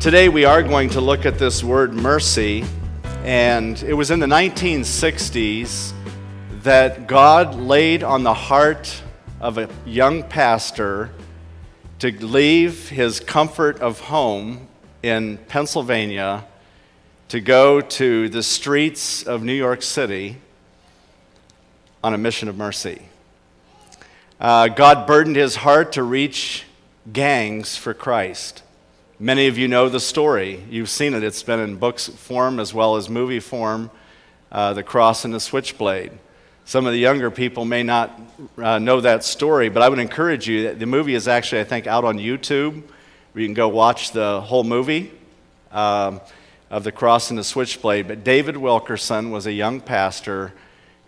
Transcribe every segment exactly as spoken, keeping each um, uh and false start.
Today we are going to look at this word mercy, and it was in the nineteen sixties that God laid on the heart of a young pastor to leave his comfort of home in Pennsylvania to go to the streets of New York City on a mission of mercy. Uh, God burdened his heart to reach gangs for Christ. Many of you know the story. You've seen it. It's been in books form as well as movie form, uh, The Cross and the Switchblade. Some of the younger people may not uh, know that story, but I would encourage you that the movie is actually, I think, out on YouTube, where you can go watch the whole movie um, of The Cross and the Switchblade. But David Wilkerson was a young pastor.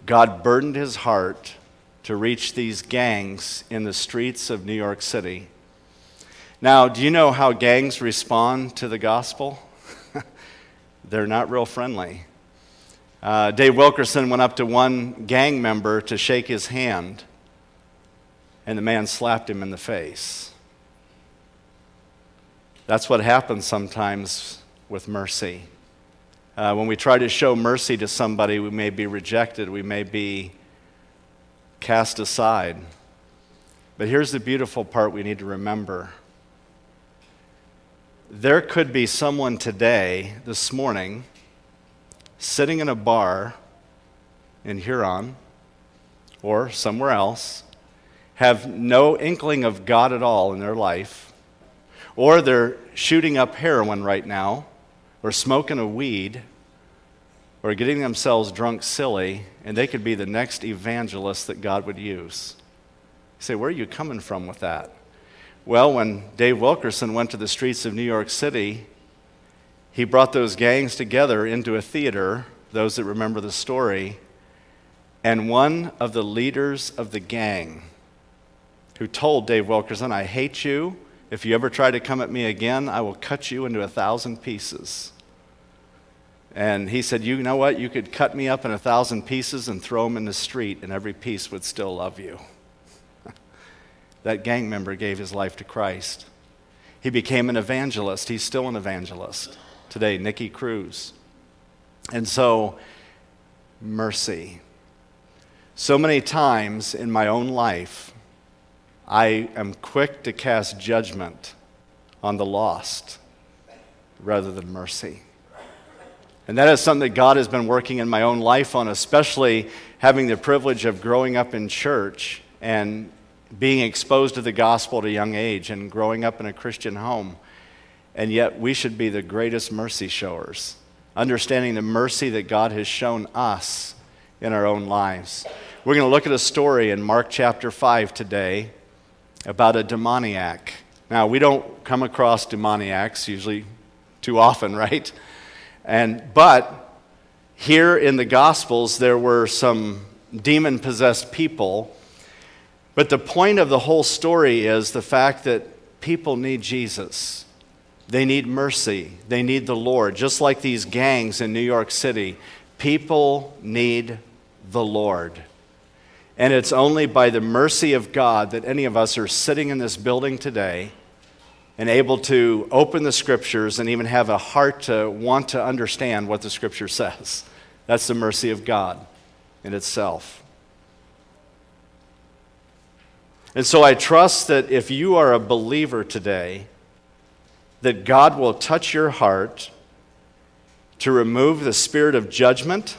God burdened his heart to reach these gangs in the streets of New York City. Now, do you know how gangs respond to the gospel? They're not real friendly. Uh, Dave Wilkerson went up to one gang member to shake his hand, and the man slapped him in the face. That's what happens sometimes with mercy. Uh, when we try to show mercy to somebody, we may be rejected, we may be cast aside. But here's the beautiful part we need to remember. There could be someone today, this morning, sitting in a bar in Huron or somewhere else, have no inkling of God at all in their life, or they're shooting up heroin right now, or smoking a weed, or getting themselves drunk silly, and they could be the next evangelist that God would use. You say, where are you coming from with that? Well, when Dave Wilkerson went to the streets of New York City, he brought those gangs together into a theater, those that remember the story, and one of the leaders of the gang who told Dave Wilkerson, I hate you. If you ever try to come at me again, I will cut you into a thousand pieces. And he said, you know what? You could cut me up in a thousand pieces and throw them in the street, and every piece would still love you. That gang member gave his life to Christ. He became an evangelist. He's still an evangelist today, Nikki Cruz. And so, mercy. So many times in my own life, I am quick to cast judgment on the lost rather than mercy. And that is something that God has been working in my own life on, especially having the privilege of growing up in church and being exposed to the gospel at a young age and growing up in a Christian home. And yet we should be the greatest mercy showers, understanding the mercy that God has shown us in our own lives. We're going to look at a story in Mark chapter five today about a demoniac. Now, we don't come across demoniacs usually too often, right? And but here in the Gospels, there were some demon-possessed people. But the point of the whole story is the fact that people need Jesus. They need mercy. They need the Lord. Just like these gangs in New York City, people need the Lord. And it's only by the mercy of God that any of us are sitting in this building today and able to open the Scriptures and even have a heart to want to understand what the Scripture says. That's the mercy of God in itself. And so I trust that if you are a believer today, that God will touch your heart to remove the spirit of judgment,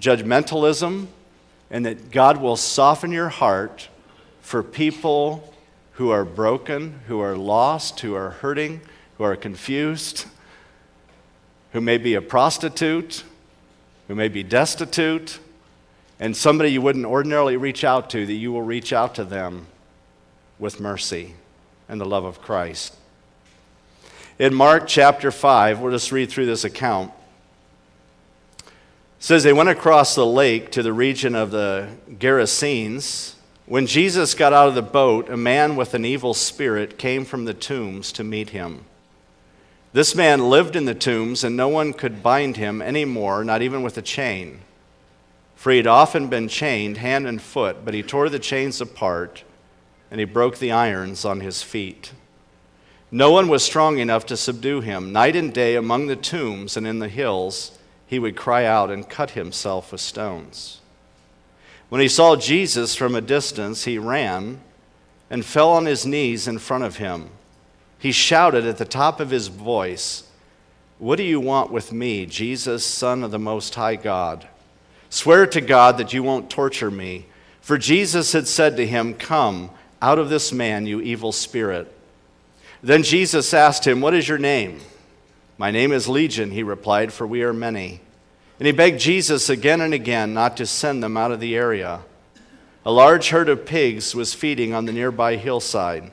judgmentalism, and that God will soften your heart for people who are broken, who are lost, who are hurting, who are confused, who may be a prostitute, who may be destitute, and somebody you wouldn't ordinarily reach out to, that you will reach out to them with mercy and the love of Christ. In Mark chapter five, we'll just read through this account. It says, they went across the lake to the region of the Gerasenes. When Jesus got out of the boat, a man with an evil spirit came from the tombs to meet him. This man lived in the tombs, and no one could bind him anymore, not even with a chain. For he had often been chained hand and foot, but he tore the chains apart, and he broke the irons on his feet. No one was strong enough to subdue him. Night and day among the tombs and in the hills, he would cry out and cut himself with stones. When he saw Jesus from a distance, he ran and fell on his knees in front of him. He shouted at the top of his voice, "What do you want with me, Jesus, Son of the Most High God? Swear to God that you won't torture me." For Jesus had said to him, "Come, out of this man, you evil spirit." Then Jesus asked him, "What is your name?" "My name is Legion," he replied, "for we are many." And he begged Jesus again and again not to send them out of the area. A large herd of pigs was feeding on the nearby hillside.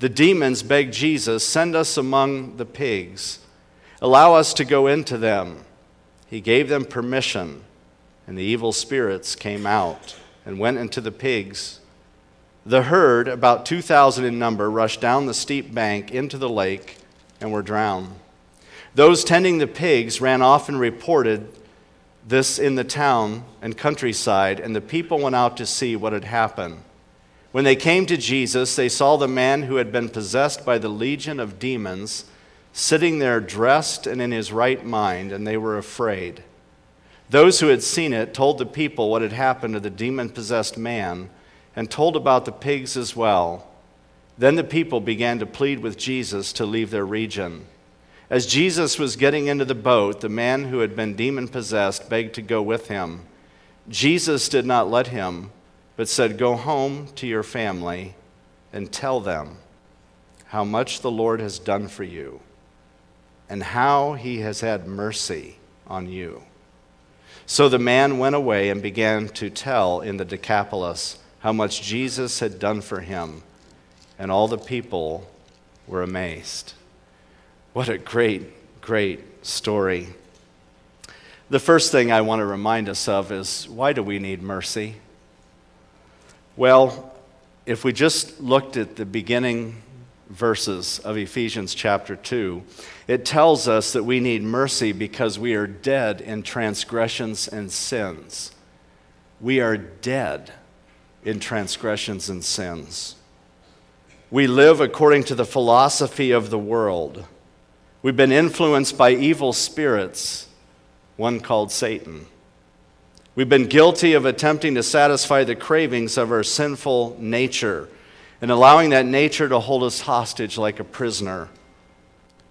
The demons begged Jesus, "Send us among the pigs. Allow us to go into them." He gave them permission, and the evil spirits came out and went into the pigs. The herd, about two thousand in number, rushed down the steep bank into the lake and were drowned. Those tending the pigs ran off and reported this in the town and countryside, and the people went out to see what had happened. When they came to Jesus, they saw the man who had been possessed by the legion of demons sitting there dressed and in his right mind, and they were afraid. Those who had seen it told the people what had happened to the demon-possessed man, and told about the pigs as well. Then the people began to plead with Jesus to leave their region. As Jesus was getting into the boat, the man who had been demon-possessed begged to go with him. Jesus did not let him, but said, "Go home to your family and tell them how much the Lord has done for you and how he has had mercy on you." So the man went away and began to tell in the Decapolis how much Jesus had done for him, and all the people were amazed. What a great, great story. The first thing I want to remind us of is, why do we need mercy? Well, if we just looked at the beginning verses of Ephesians chapter two, it tells us that we need mercy because we are dead in transgressions and sins. We are dead in transgressions and sins. We live according to the philosophy of the world. We've been influenced by evil spirits, one called Satan. We've been guilty of attempting to satisfy the cravings of our sinful nature and allowing that nature to hold us hostage like a prisoner,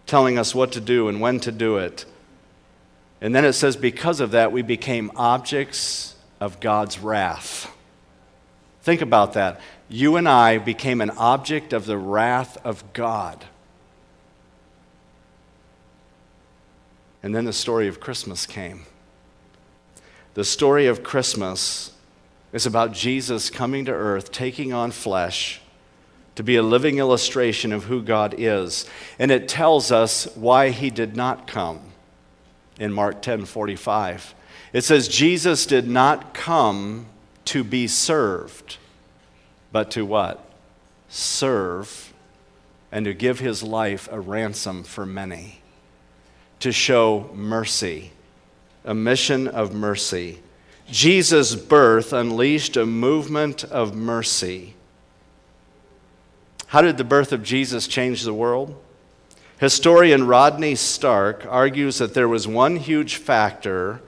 telling us what to do and when to do it. And then it says, because of that, we became objects of God's wrath. Think about that. You and I became an object of the wrath of God. And then the story of Christmas came. The story of Christmas is about Jesus coming to earth, taking on flesh, to be a living illustration of who God is. And it tells us why he did not come in Mark ten forty-five. It says, Jesus did not come to be served, but to what? Serve, and to give his life a ransom for many, to show mercy, a mission of mercy. Jesus' birth unleashed a movement of mercy. How did the birth of Jesus change the world? Historian Rodney Stark argues that there was one huge factor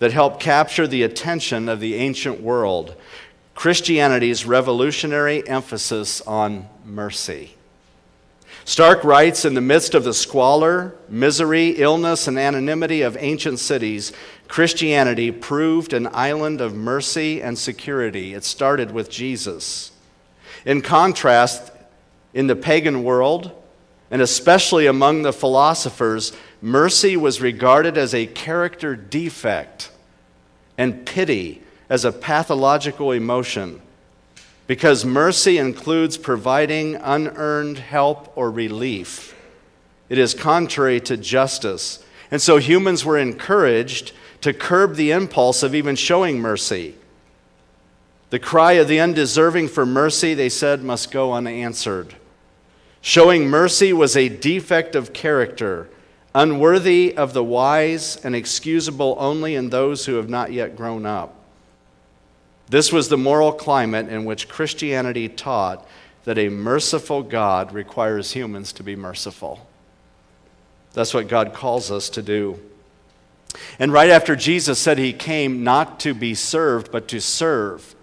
that helped capture the attention of the ancient world: Christianity's revolutionary emphasis on mercy. Stark writes, in the midst of the squalor, misery, illness, and anonymity of ancient cities, Christianity proved an island of mercy and security. It started with Jesus. In contrast, in the pagan world, and especially among the philosophers, mercy was regarded as a character defect and pity as a pathological emotion, because mercy includes providing unearned help or relief. It is contrary to justice. And so humans were encouraged to curb the impulse of even showing mercy. The cry of the undeserving for mercy, they said, must go unanswered. Showing mercy was a defect of character, unworthy of the wise and excusable only in those who have not yet grown up. This was the moral climate in which Christianity taught that a merciful God requires humans to be merciful. That's what God calls us to do. And right after Jesus said he came not to be served, but to serve,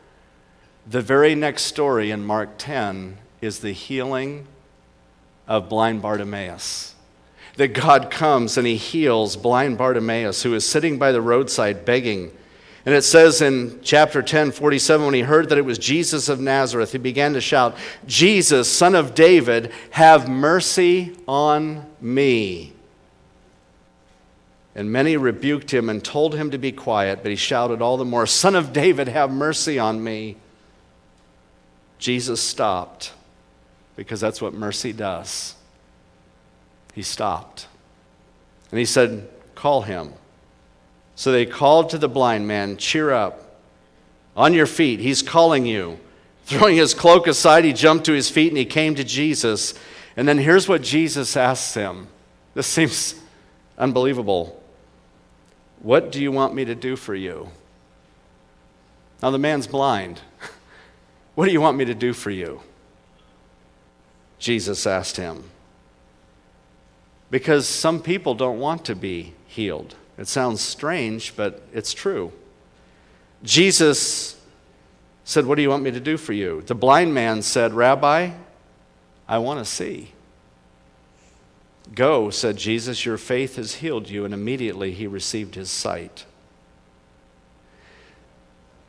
the very next story in Mark ten is the healing of blind Bartimaeus. That God comes and he heals blind Bartimaeus, who is sitting by the roadside begging. And it says in chapter ten, forty-seven, when he heard that it was Jesus of Nazareth, he began to shout, "Jesus, Son of David, have mercy on me." And many rebuked him and told him to be quiet, but he shouted all the more, "Son of David, have mercy on me." Jesus stopped, because that's what mercy does. He stopped. And he said, "Call him." So they called to the blind man, "Cheer up, on your feet, he's calling you." Throwing his cloak aside, he jumped to his feet and he came to Jesus. And then here's what Jesus asks him. This seems unbelievable. "What do you want me to do for you?" Now the man's blind. "What do you want me to do for you?" Jesus asked him. Because some people don't want to be healed. It sounds strange, but it's true. Jesus said, "What do you want me to do for you?" The blind man said, "Rabbi, I want to see." "Go," said Jesus, "your faith has healed you," and immediately he received his sight.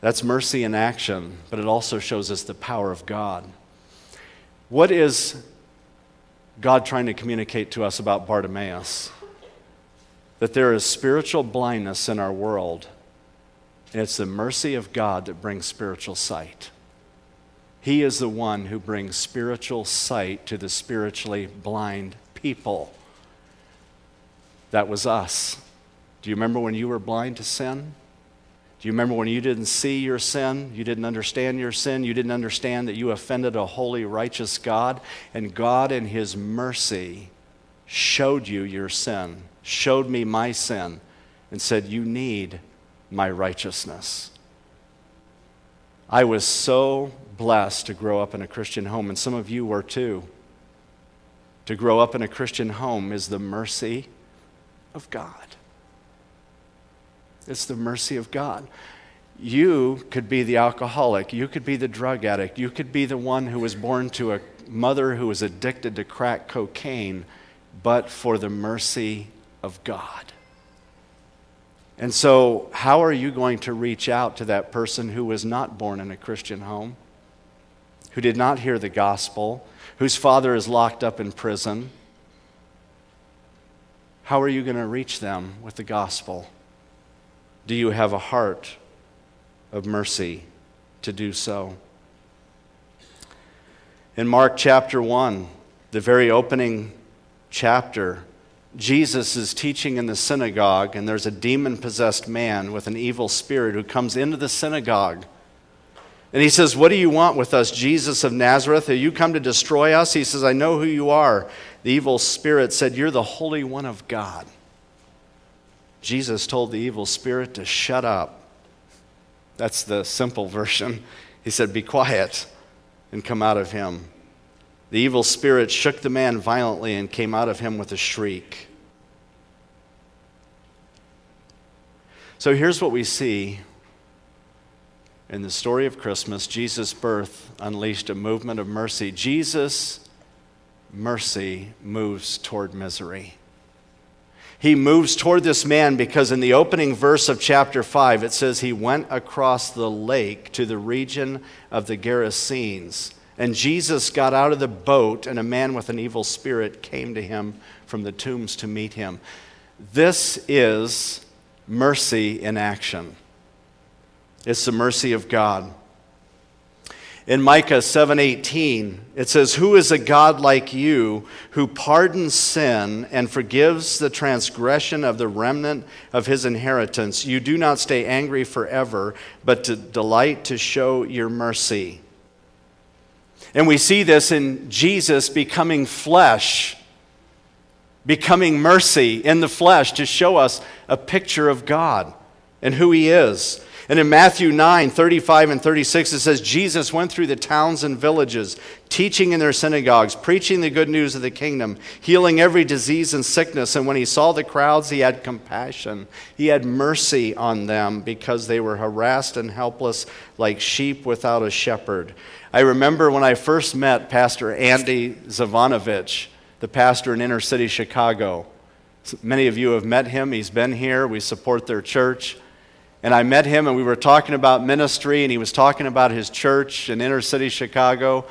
That's mercy in action, but it also shows us the power of God. What is God trying to communicate to us about Bartimaeus? That there is spiritual blindness in our world, and it's the mercy of God that brings spiritual sight. He is the one who brings spiritual sight to the spiritually blind people. That was us. Do you remember when you were blind to sin? Do you remember when you didn't see your sin? You didn't understand your sin? You didn't understand that you offended a holy, righteous God? And God in his mercy showed you your sin, showed me my sin, and said, "You need my righteousness." I was so blessed to grow up in a Christian home, and some of you were too. To grow up in a Christian home is the mercy of God. It's the mercy of God. You could be the alcoholic. You could be the drug addict. You could be the one who was born to a mother who was addicted to crack cocaine, but for the mercy of God. And so, how are you going to reach out to that person who was not born in a Christian home, who did not hear the gospel, whose father is locked up in prison? How are you going to reach them with the gospel? Do you have a heart of mercy to do so? In Mark chapter one, the very opening chapter, Jesus is teaching in the synagogue, and there's a demon-possessed man with an evil spirit who comes into the synagogue. And he says, "What do you want with us, Jesus of Nazareth? Are you come to destroy us?" He says, "I know who you are." The evil spirit said, "You're the Holy One of God." Jesus told the evil spirit to shut up. That's the simple version. He said, "Be quiet," and come out of him. The evil spirit shook the man violently and came out of him with a shriek. So here's what we see in the story of Christmas. Jesus' birth unleashed a movement of mercy. Jesus' mercy moves toward misery. He moves toward this man because in the opening verse of chapter five, it says he went across the lake to the region of the Gerasenes. And Jesus got out of the boat, and a man with an evil spirit came to him from the tombs to meet him. This is mercy in action. It's the mercy of God. In Micah seven eighteen, it says, "Who is a God like you, who pardons sin and forgives the transgression of the remnant of his inheritance? You do not stay angry forever, but to delight to show your mercy." And we see this in Jesus becoming flesh, becoming mercy in the flesh to show us a picture of God and who he is. And in Matthew nine, thirty-five and thirty-six, it says, Jesus went through the towns and villages, teaching in their synagogues, preaching the good news of the kingdom, healing every disease and sickness. And when he saw the crowds, he had compassion. He had mercy on them because they were harassed and helpless like sheep without a shepherd. I remember when I first met Pastor Andy Zivanovich, the pastor in inner city Chicago. Many of you have met him. He's been here. We support their church. And I met him, and we were talking about ministry, and he was talking about his church in inner city Chicago.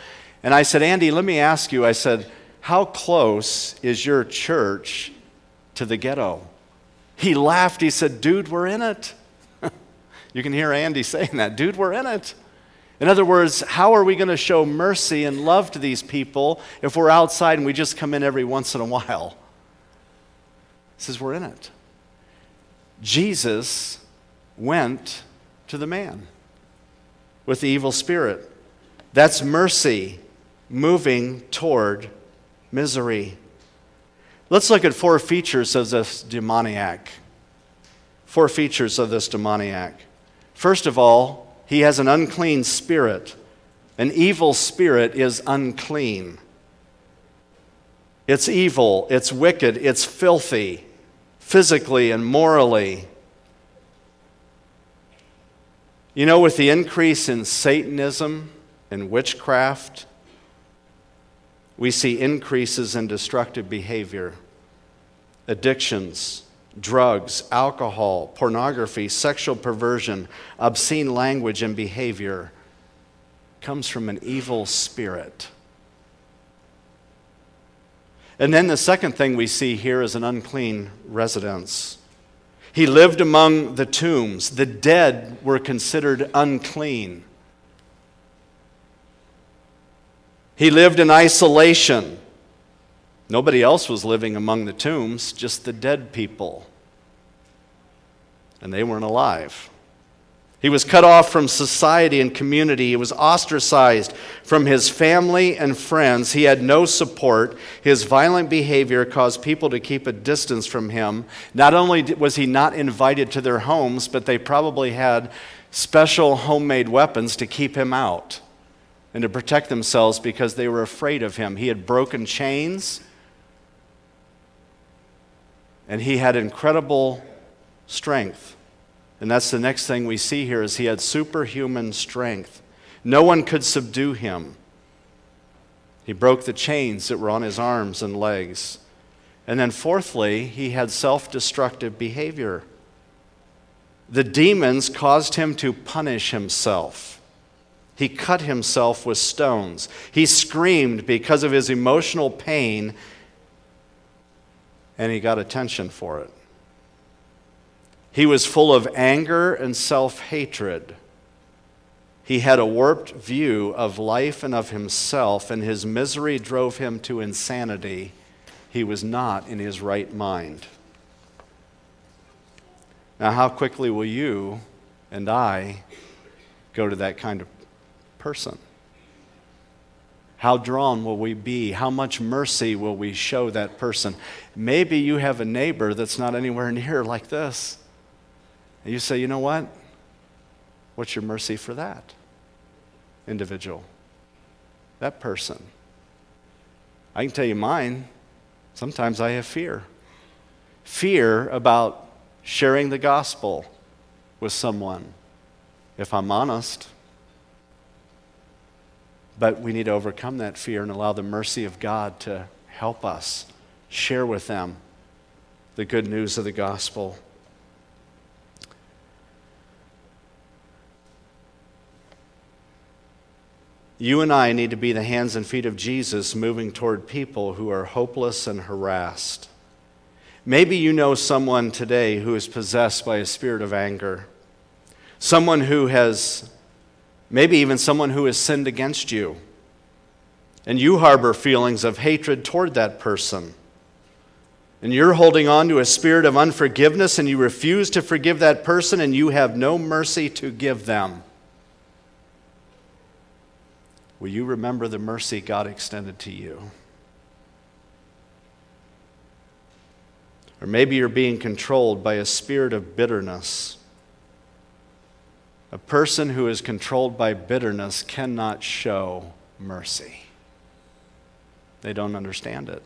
And I said, Andy, let me ask you, I said, how close is your church to the ghetto? He laughed. He said, dude, we're in it. You can hear Andy saying that. Dude, we're in it. In other words, how are we going to show mercy and love to these people if we're outside and we just come in every once in a while? He says, we're in it. Jesus went to the man with the evil spirit. That's mercy moving toward misery. Let's look at four features of this demoniac. Four features of this demoniac. First of all, he has an unclean spirit. An evil spirit is unclean. It's evil, it's wicked, it's filthy, physically and morally. You know, with the increase in Satanism and witchcraft, we see increases in destructive behavior, addictions, drugs, alcohol, pornography, sexual perversion, obscene language and behavior. Comes from an evil spirit. And then the second thing we see here is an unclean residence. He lived among the tombs. The dead were considered unclean. He lived in isolation. Nobody else was living among the tombs, just the dead people. And they weren't alive. He was cut off from society and community. He was ostracized from his family and friends. He had no support. His violent behavior caused people to keep a distance from him. Not only was he not invited to their homes, but they probably had special homemade weapons to keep him out and to protect themselves because they were afraid of him. He had broken chains, and he had incredible strength. And that's the next thing we see here is he had superhuman strength. No one could subdue him. He broke the chains that were on his arms and legs. And then fourthly, he had self-destructive behavior. The demons caused him to punish himself. He cut himself with stones. He screamed because of his emotional pain, and he got attention for it. He was full of anger and self-hatred. He had a warped view of life and of himself, and his misery drove him to insanity. He was not in his right mind. Now, how quickly will you and I go to that kind of person? How drawn will we be? How much mercy will we show that person? Maybe you have a neighbor that's not anywhere near like this. And you say, you know what? What's your mercy for that individual, that person? I can tell you mine. Sometimes I have fear. Fear about sharing the gospel with someone, if I'm honest. But we need to overcome that fear and allow the mercy of God to help us share with them the good news of the gospel. You and I need to be the hands and feet of Jesus moving toward people who are hopeless and harassed. Maybe you know someone today who is possessed by a spirit of anger. Someone who has, maybe even someone who has sinned against you. And you harbor feelings of hatred toward that person. And you're holding on to a spirit of unforgiveness, and you refuse to forgive that person, and you have no mercy to give them. Will you remember the mercy God extended to you? Or maybe you're being controlled by a spirit of bitterness A person who is controlled by bitterness cannot show mercy. They don't understand it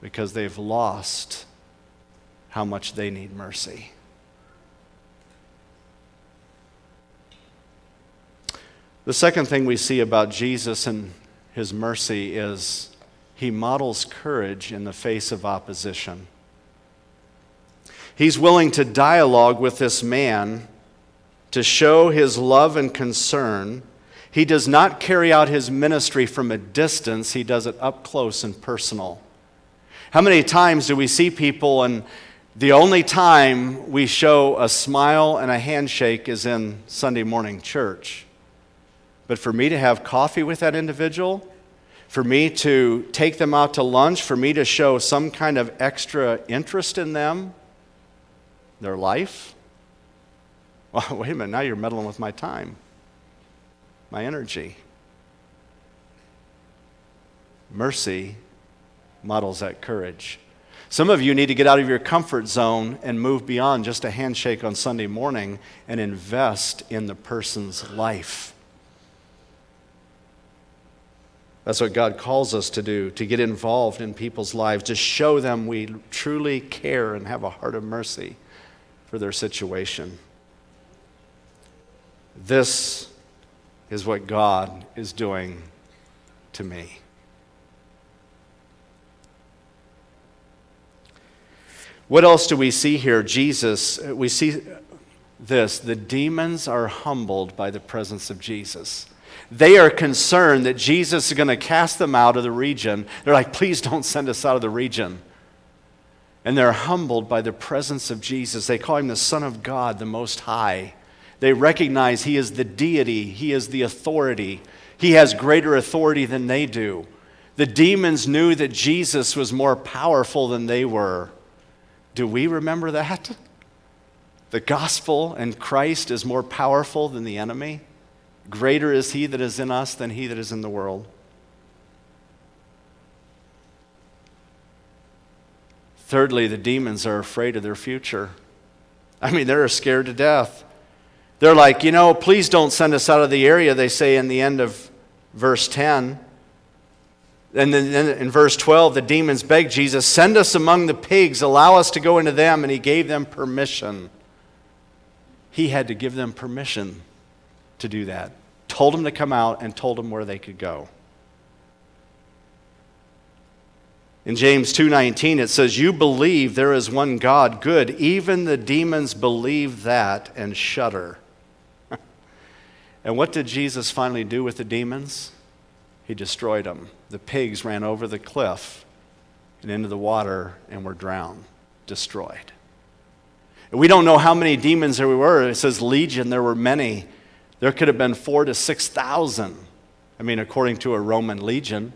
because they've lost how much they need mercy. The second thing we see about Jesus and his mercy is he models courage in the face of opposition. He's willing to dialogue with this man to show his love and concern. He does not carry out his ministry from a distance. He does it up close and personal. How many times do we see people and the only time we show a smile and a handshake is in Sunday morning church? But for me to have coffee with that individual, for me to take them out to lunch, for me to show some kind of extra interest in them, their life, well, wait a minute, now you're meddling with my time, my energy. Mercy models that courage. Some of you need to get out of your comfort zone and move beyond just a handshake on Sunday morning and invest in the person's life. That's what God calls us to do, to get involved in people's lives, to show them we truly care and have a heart of mercy for their situation. This is what God is doing to me. What else do we see here? Jesus, we see this, the demons are humbled by the presence of Jesus. They are concerned that Jesus is going to cast them out of the region. They're like, please don't send us out of the region. And they're humbled by the presence of Jesus. They call him the Son of God, the Most High. They recognize he is the deity. He is the authority. He has greater authority than they do. The demons knew that Jesus was more powerful than they were. Do we remember that? The gospel and Christ is more powerful than the enemy. Greater is he that is in us than he that is in the world. Thirdly, the demons are afraid of their future. I mean, they're scared to death. They're like, you know, please don't send us out of the area, they say in the end of verse ten. And then in verse twelve, the demons beg Jesus, send us among the pigs, allow us to go into them. And he gave them permission. He had to give them permission to do that. Told them to come out and told them where they could go. In James two nineteen, it says, you believe there is one God, good. Even the demons believe that and shudder. And what did Jesus finally do with the demons? He destroyed them. The pigs ran over the cliff and into the water and were drowned, destroyed. And we don't know how many demons there were. It says Legion, there were many. There could have been four to six thousand. I mean, according to a Roman legion.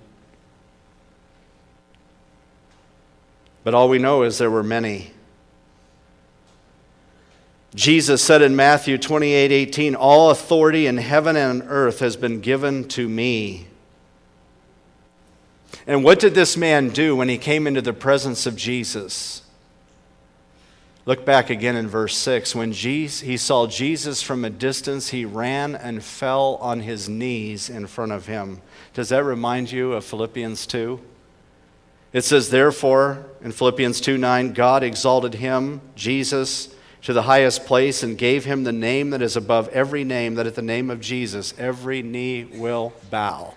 But all we know is there were many. Jesus said in Matthew twenty-eight eighteen, all authority in heaven and on earth has been given to me. And what did this man do when he came into the presence of Jesus? Look back again in verse six. When Jesus, he saw Jesus from a distance, he ran and fell on his knees in front of him. Does that remind you of Philippians two? It says, therefore, in Philippians two nine, God exalted him, Jesus, to the highest place and gave him the name that is above every name, that at the name of Jesus every knee will bow.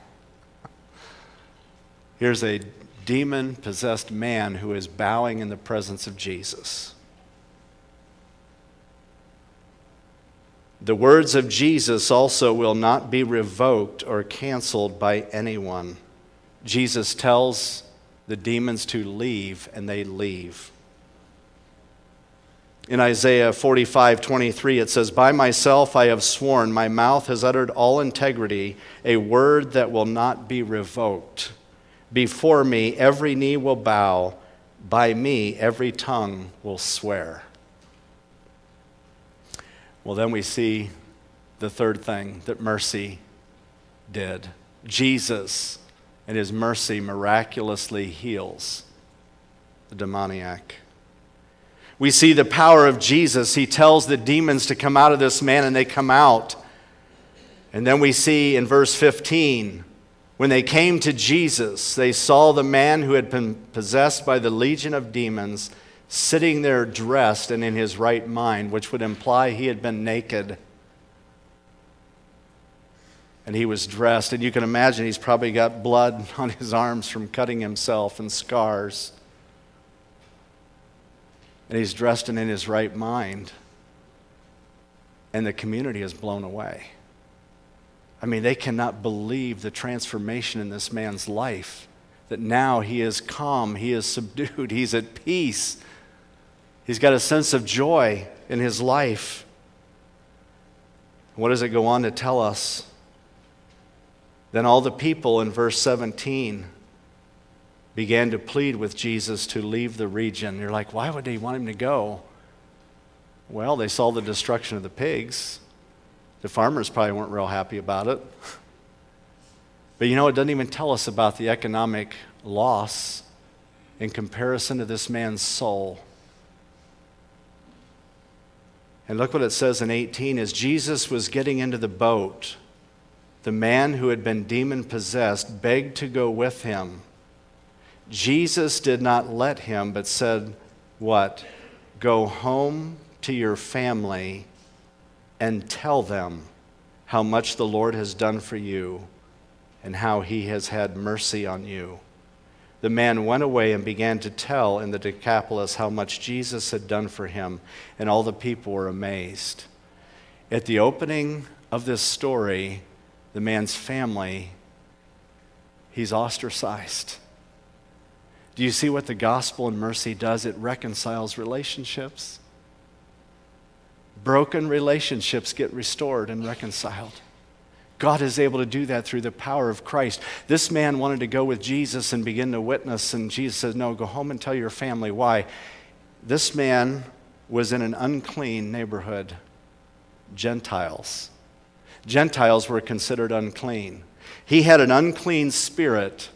Here's a demon-possessed man who is bowing in the presence of Jesus. The words of Jesus also will not be revoked or canceled by anyone. Jesus tells the demons to leave, and they leave. In Isaiah forty-five twenty-three, it says, by myself I have sworn, my mouth has uttered all integrity, a word that will not be revoked. Before me every knee will bow, by me every tongue will swear. Well, then we see the third thing that mercy did. Jesus and his mercy miraculously heals the demoniac. We see the power of Jesus. He tells the demons to come out of this man, and they come out. And then we see in verse fifteen, when they came to Jesus, they saw the man who had been possessed by the legion of demons sitting there dressed and in his right mind, which would imply he had been naked. And he was dressed. And you can imagine he's probably got blood on his arms from cutting himself and scars. And he's dressed and in his right mind. And the community is blown away. I mean, they cannot believe the transformation in this man's life. That now he is calm, he is subdued, he's at peace. He's got a sense of joy in his life. What does it go on to tell us? Then all the people in verse seventeen began to plead with Jesus to leave the region. You're like, why would they want him to go? Well, they saw the destruction of the pigs. The farmers probably weren't real happy about it. But you know, it doesn't even tell us about the economic loss in comparison to this man's soul. And look what it says in eighteen. As Jesus was getting into the boat, the man who had been demon-possessed begged to go with him. Jesus did not let him, but said, what? Go home to your family and tell them how much the Lord has done for you and how he has had mercy on you. The man went away and began to tell in the Decapolis how much Jesus had done for him, and all the people were amazed. At the opening of this story, the man's family, he's ostracized. Do you see what the gospel and mercy does? It reconciles relationships. Broken relationships get restored and reconciled. God is able to do that through the power of Christ. This man wanted to go with Jesus and begin to witness, and Jesus says, no, go home and tell your family. Why? This man was in an unclean neighborhood, Gentiles. Gentiles were considered unclean. He had an unclean spirit.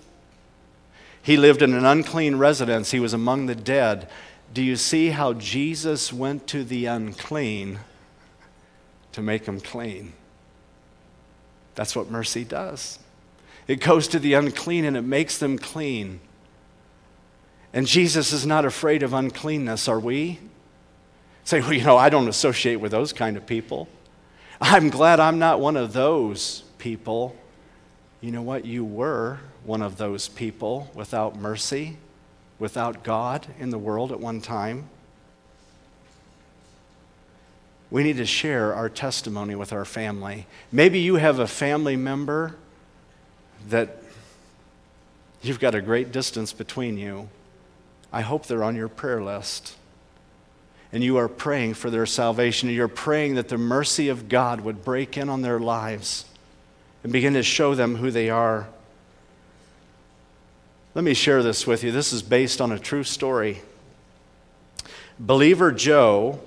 He lived in an unclean residence. He was among the dead. Do you see how Jesus went to the unclean to make him clean? That's what mercy does. It goes to the unclean and it makes them clean. And Jesus is not afraid of uncleanness, are we? Say, well, you know, I don't associate with those kind of people. I'm glad I'm not one of those people. You know what? You were one of those people without mercy, without God in the world at one time. We need to share our testimony with our family. Maybe you have a family member that you've got a great distance between you. I hope they're on your prayer list. And you are praying for their salvation. And you're praying that the mercy of God would break in on their lives and begin to show them who they are. Let me share this with you. This is based on a true story. Believer Joe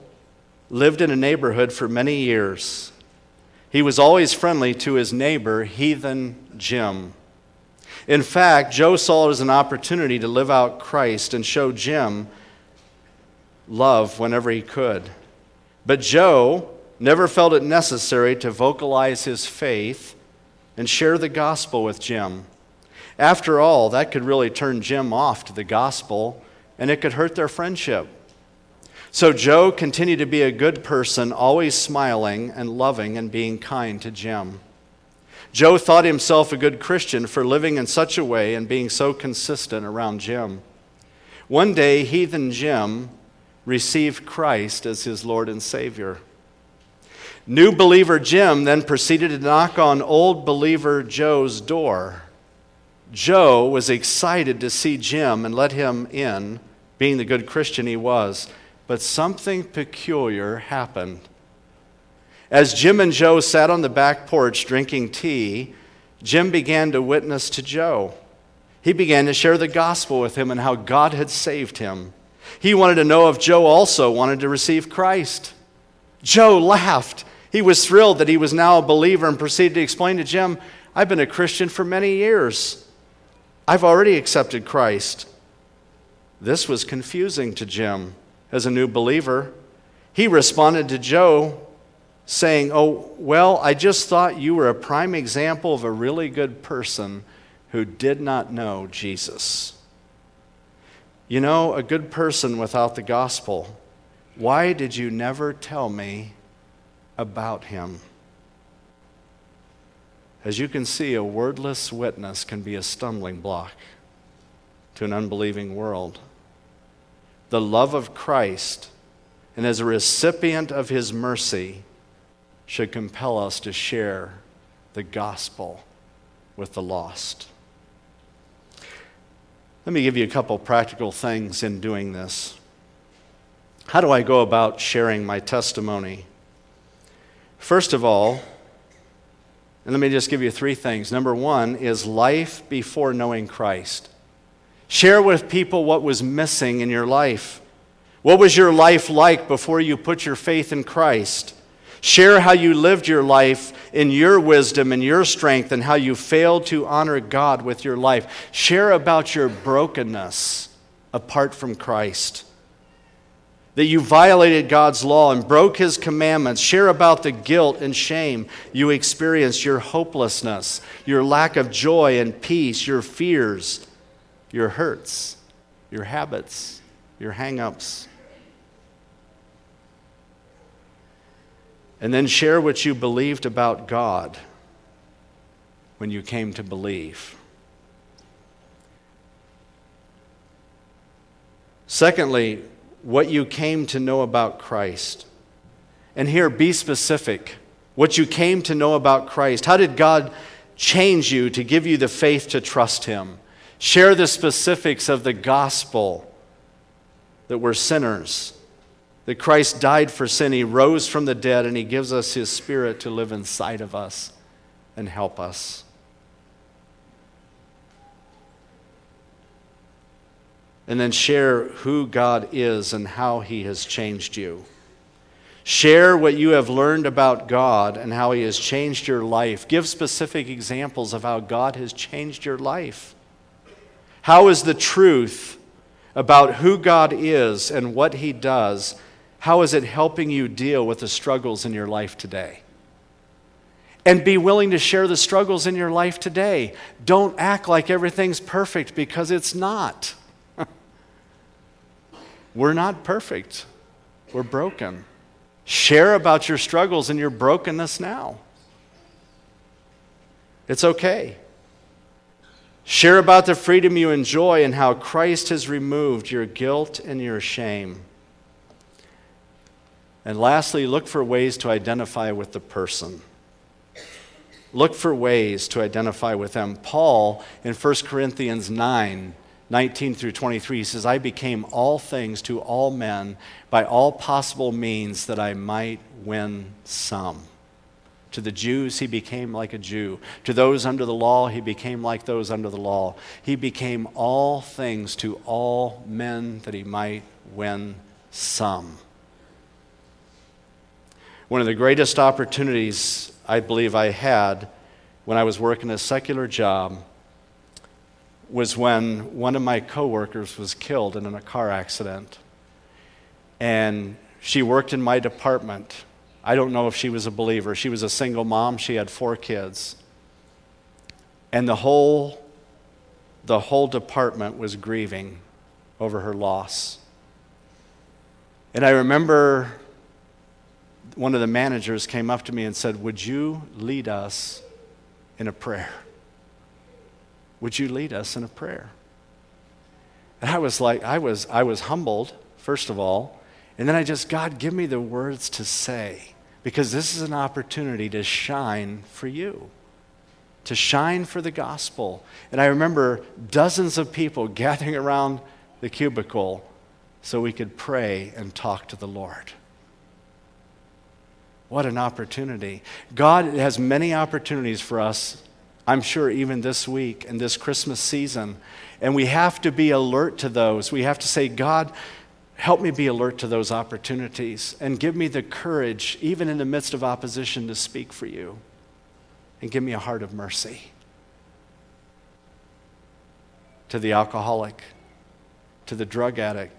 lived in a neighborhood for many years. He was always friendly to his neighbor, heathen Jim. In fact, Joe saw it as an opportunity to live out Christ and show Jim love whenever he could. But Joe never felt it necessary to vocalize his faith and share the gospel with Jim. After all, that could really turn Jim off to the gospel, and it could hurt their friendship. So Joe continued to be a good person, always smiling and loving and being kind to Jim. Joe thought himself a good Christian for living in such a way and being so consistent around Jim. One day, heathen Jim received Christ as his Lord and Savior. New believer Jim then proceeded to knock on old believer Joe's door. Joe was excited to see Jim and let him in, being the good Christian he was. But something peculiar happened. As Jim and Joe sat on the back porch drinking tea, Jim began to witness to Joe. He began to share the gospel with him and how God had saved him. He wanted to know if Joe also wanted to receive Christ. Joe laughed. He was thrilled that he was now a believer and proceeded to explain to Jim, I've been a Christian for many years. I've already accepted Christ. This was confusing to Jim, as a new believer. He responded to Joe saying, oh, well, I just thought you were a prime example of a really good person who did not know Jesus. You know, a good person without the gospel. Why did you never tell me about him? As you can see, a wordless witness can be a stumbling block to an unbelieving world. The love of Christ, and as a recipient of his mercy, should compel us to share the gospel with the lost. Let me give you a couple practical things in doing this. How do I go about sharing my testimony? First of all, and let me just give you three things. Number one is life before knowing Christ. Share with people what was missing in your life. What was your life like before you put your faith in Christ? Share how you lived your life in your wisdom and your strength and how you failed to honor God with your life. Share about your brokenness apart from Christ, that you violated God's law and broke his commandments. Share about the guilt and shame you experienced, your hopelessness, your lack of joy and peace, your fears, your hurts, your habits, your hang-ups. And then share what you believed about God when you came to believe. Secondly, what you came to know about Christ. And here, be specific. What you came to know about Christ. How did God change you to give you the faith to trust him? Share the specifics of the gospel, that we're sinners, that Christ died for sin, he rose from the dead, and he gives us his Spirit to live inside of us and help us. And then share who God is and how he has changed you. Share what you have learned about God and how he has changed your life. Give specific examples of how God has changed your life. How is the truth about who God is and what he does, how is it helping you deal with the struggles in your life today? And be willing to share the struggles in your life today. Don't act like everything's perfect, because it's not. We're not perfect. We're broken. Share about your struggles and your brokenness now. It's okay. Share about the freedom you enjoy and how Christ has removed your guilt and your shame. And lastly, look for ways to identify with the person. Look for ways to identify with them. Paul, in First Corinthians nine nineteen through twenty-three, he says, I became all things to all men by all possible means that I might win some. To the Jews, he became like a Jew. To those under the law, he became like those under the law. He became all things to all men that he might win some. One of the greatest opportunities I believe I had when I was working a secular job was when one of my coworkers was killed in a car accident. And she worked in my department. I don't know if she was a believer. She was a single mom. She had four kids. And the whole, the whole department was grieving over her loss. And I remember one of the managers came up to me and said, would you lead us in a prayer? Would you lead us in a prayer? And I was like, I was, I was humbled, first of all. And then I just, God, give me the words to say, because this is an opportunity to shine for you, to shine for the gospel. And I remember dozens of people gathering around the cubicle so we could pray and talk to the Lord. What an opportunity. God has many opportunities for us, I'm sure, even this week and this Christmas season. And we have to be alert to those. We have to say, God, help me be alert to those opportunities and give me the courage, even in the midst of opposition, to speak for you. And give me a heart of mercy. To the alcoholic, to the drug addict,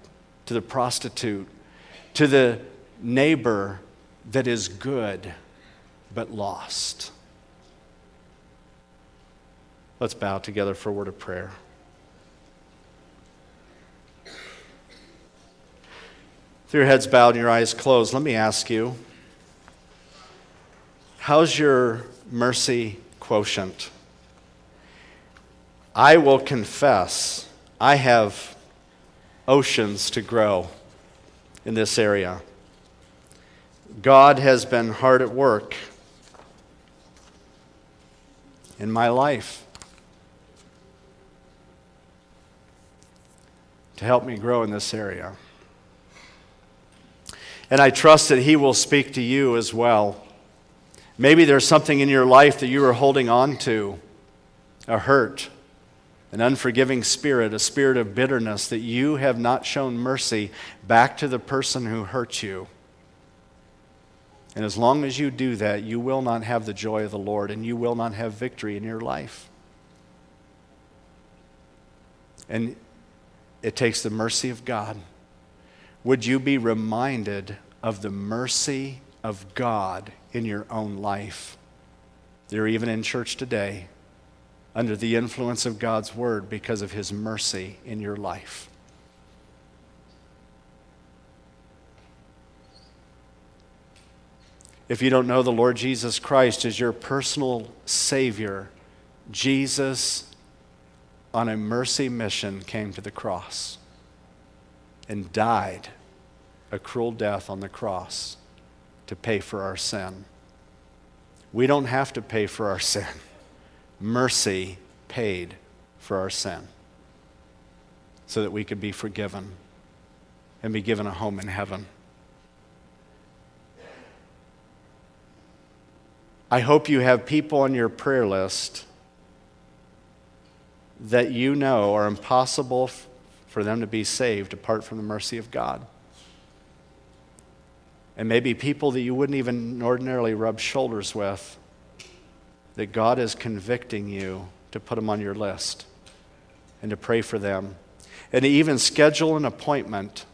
to the prostitute, to the neighbor that is good but lost. Let's bow together for a word of prayer. With your heads bowed and your eyes closed, let me ask you, how's your mercy quotient? I will confess, I have oceans to grow in this area. God has been hard at work in my life to help me grow in this area. And I trust that He will speak to you as well. Maybe there's something in your life that you are holding on to, a hurt, an unforgiving spirit, a spirit of bitterness, that you have not shown mercy back to the person who hurt you. And as long as you do that, you will not have the joy of the Lord, and you will not have victory in your life. And it takes the mercy of God. Would you be reminded of the mercy of God in your own life? They're even in church today, under the influence of God's word because of His mercy in your life. If you don't know the Lord Jesus Christ as your personal Savior, Jesus, on a mercy mission, came to the cross and died a cruel death on the cross to pay for our sin. We don't have to pay for our sin. Mercy paid for our sin so that we could be forgiven and be given a home in heaven. I hope you have people on your prayer list that you know are impossible for them to be saved apart from the mercy of God. And maybe people that you wouldn't even ordinarily rub shoulders with, that God is convicting you to put them on your list and to pray for them. And to even schedule an appointment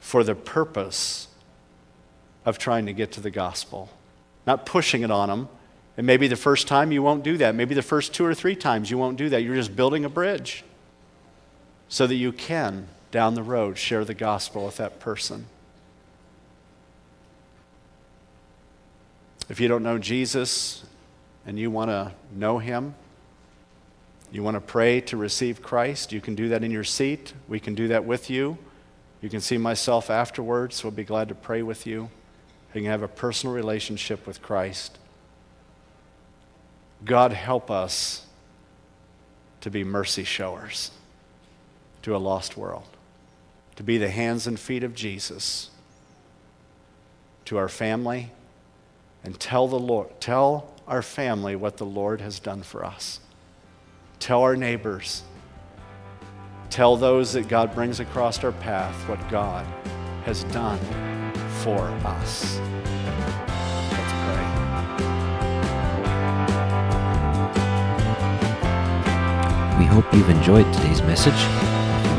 for the purpose of trying to get to the gospel. Not pushing it on them. And maybe the first time you won't do that. Maybe the first two or three times you won't do that. You're just building a bridge so that you can, down the road, share the gospel with that person. If you don't know Jesus and you want to know Him, you want to pray to receive Christ, you can do that in your seat. We can do that with you. You can see myself afterwards. We'll be glad to pray with you. You can have a personal relationship with Christ. God, help us to be mercy showers to a lost world, to be the hands and feet of Jesus to our family, and tell the Lord, tell our family what the Lord has done for us. Tell our neighbors. Tell those that God brings across our path what God has done for us. Let's pray. We hope you've enjoyed today's message. If you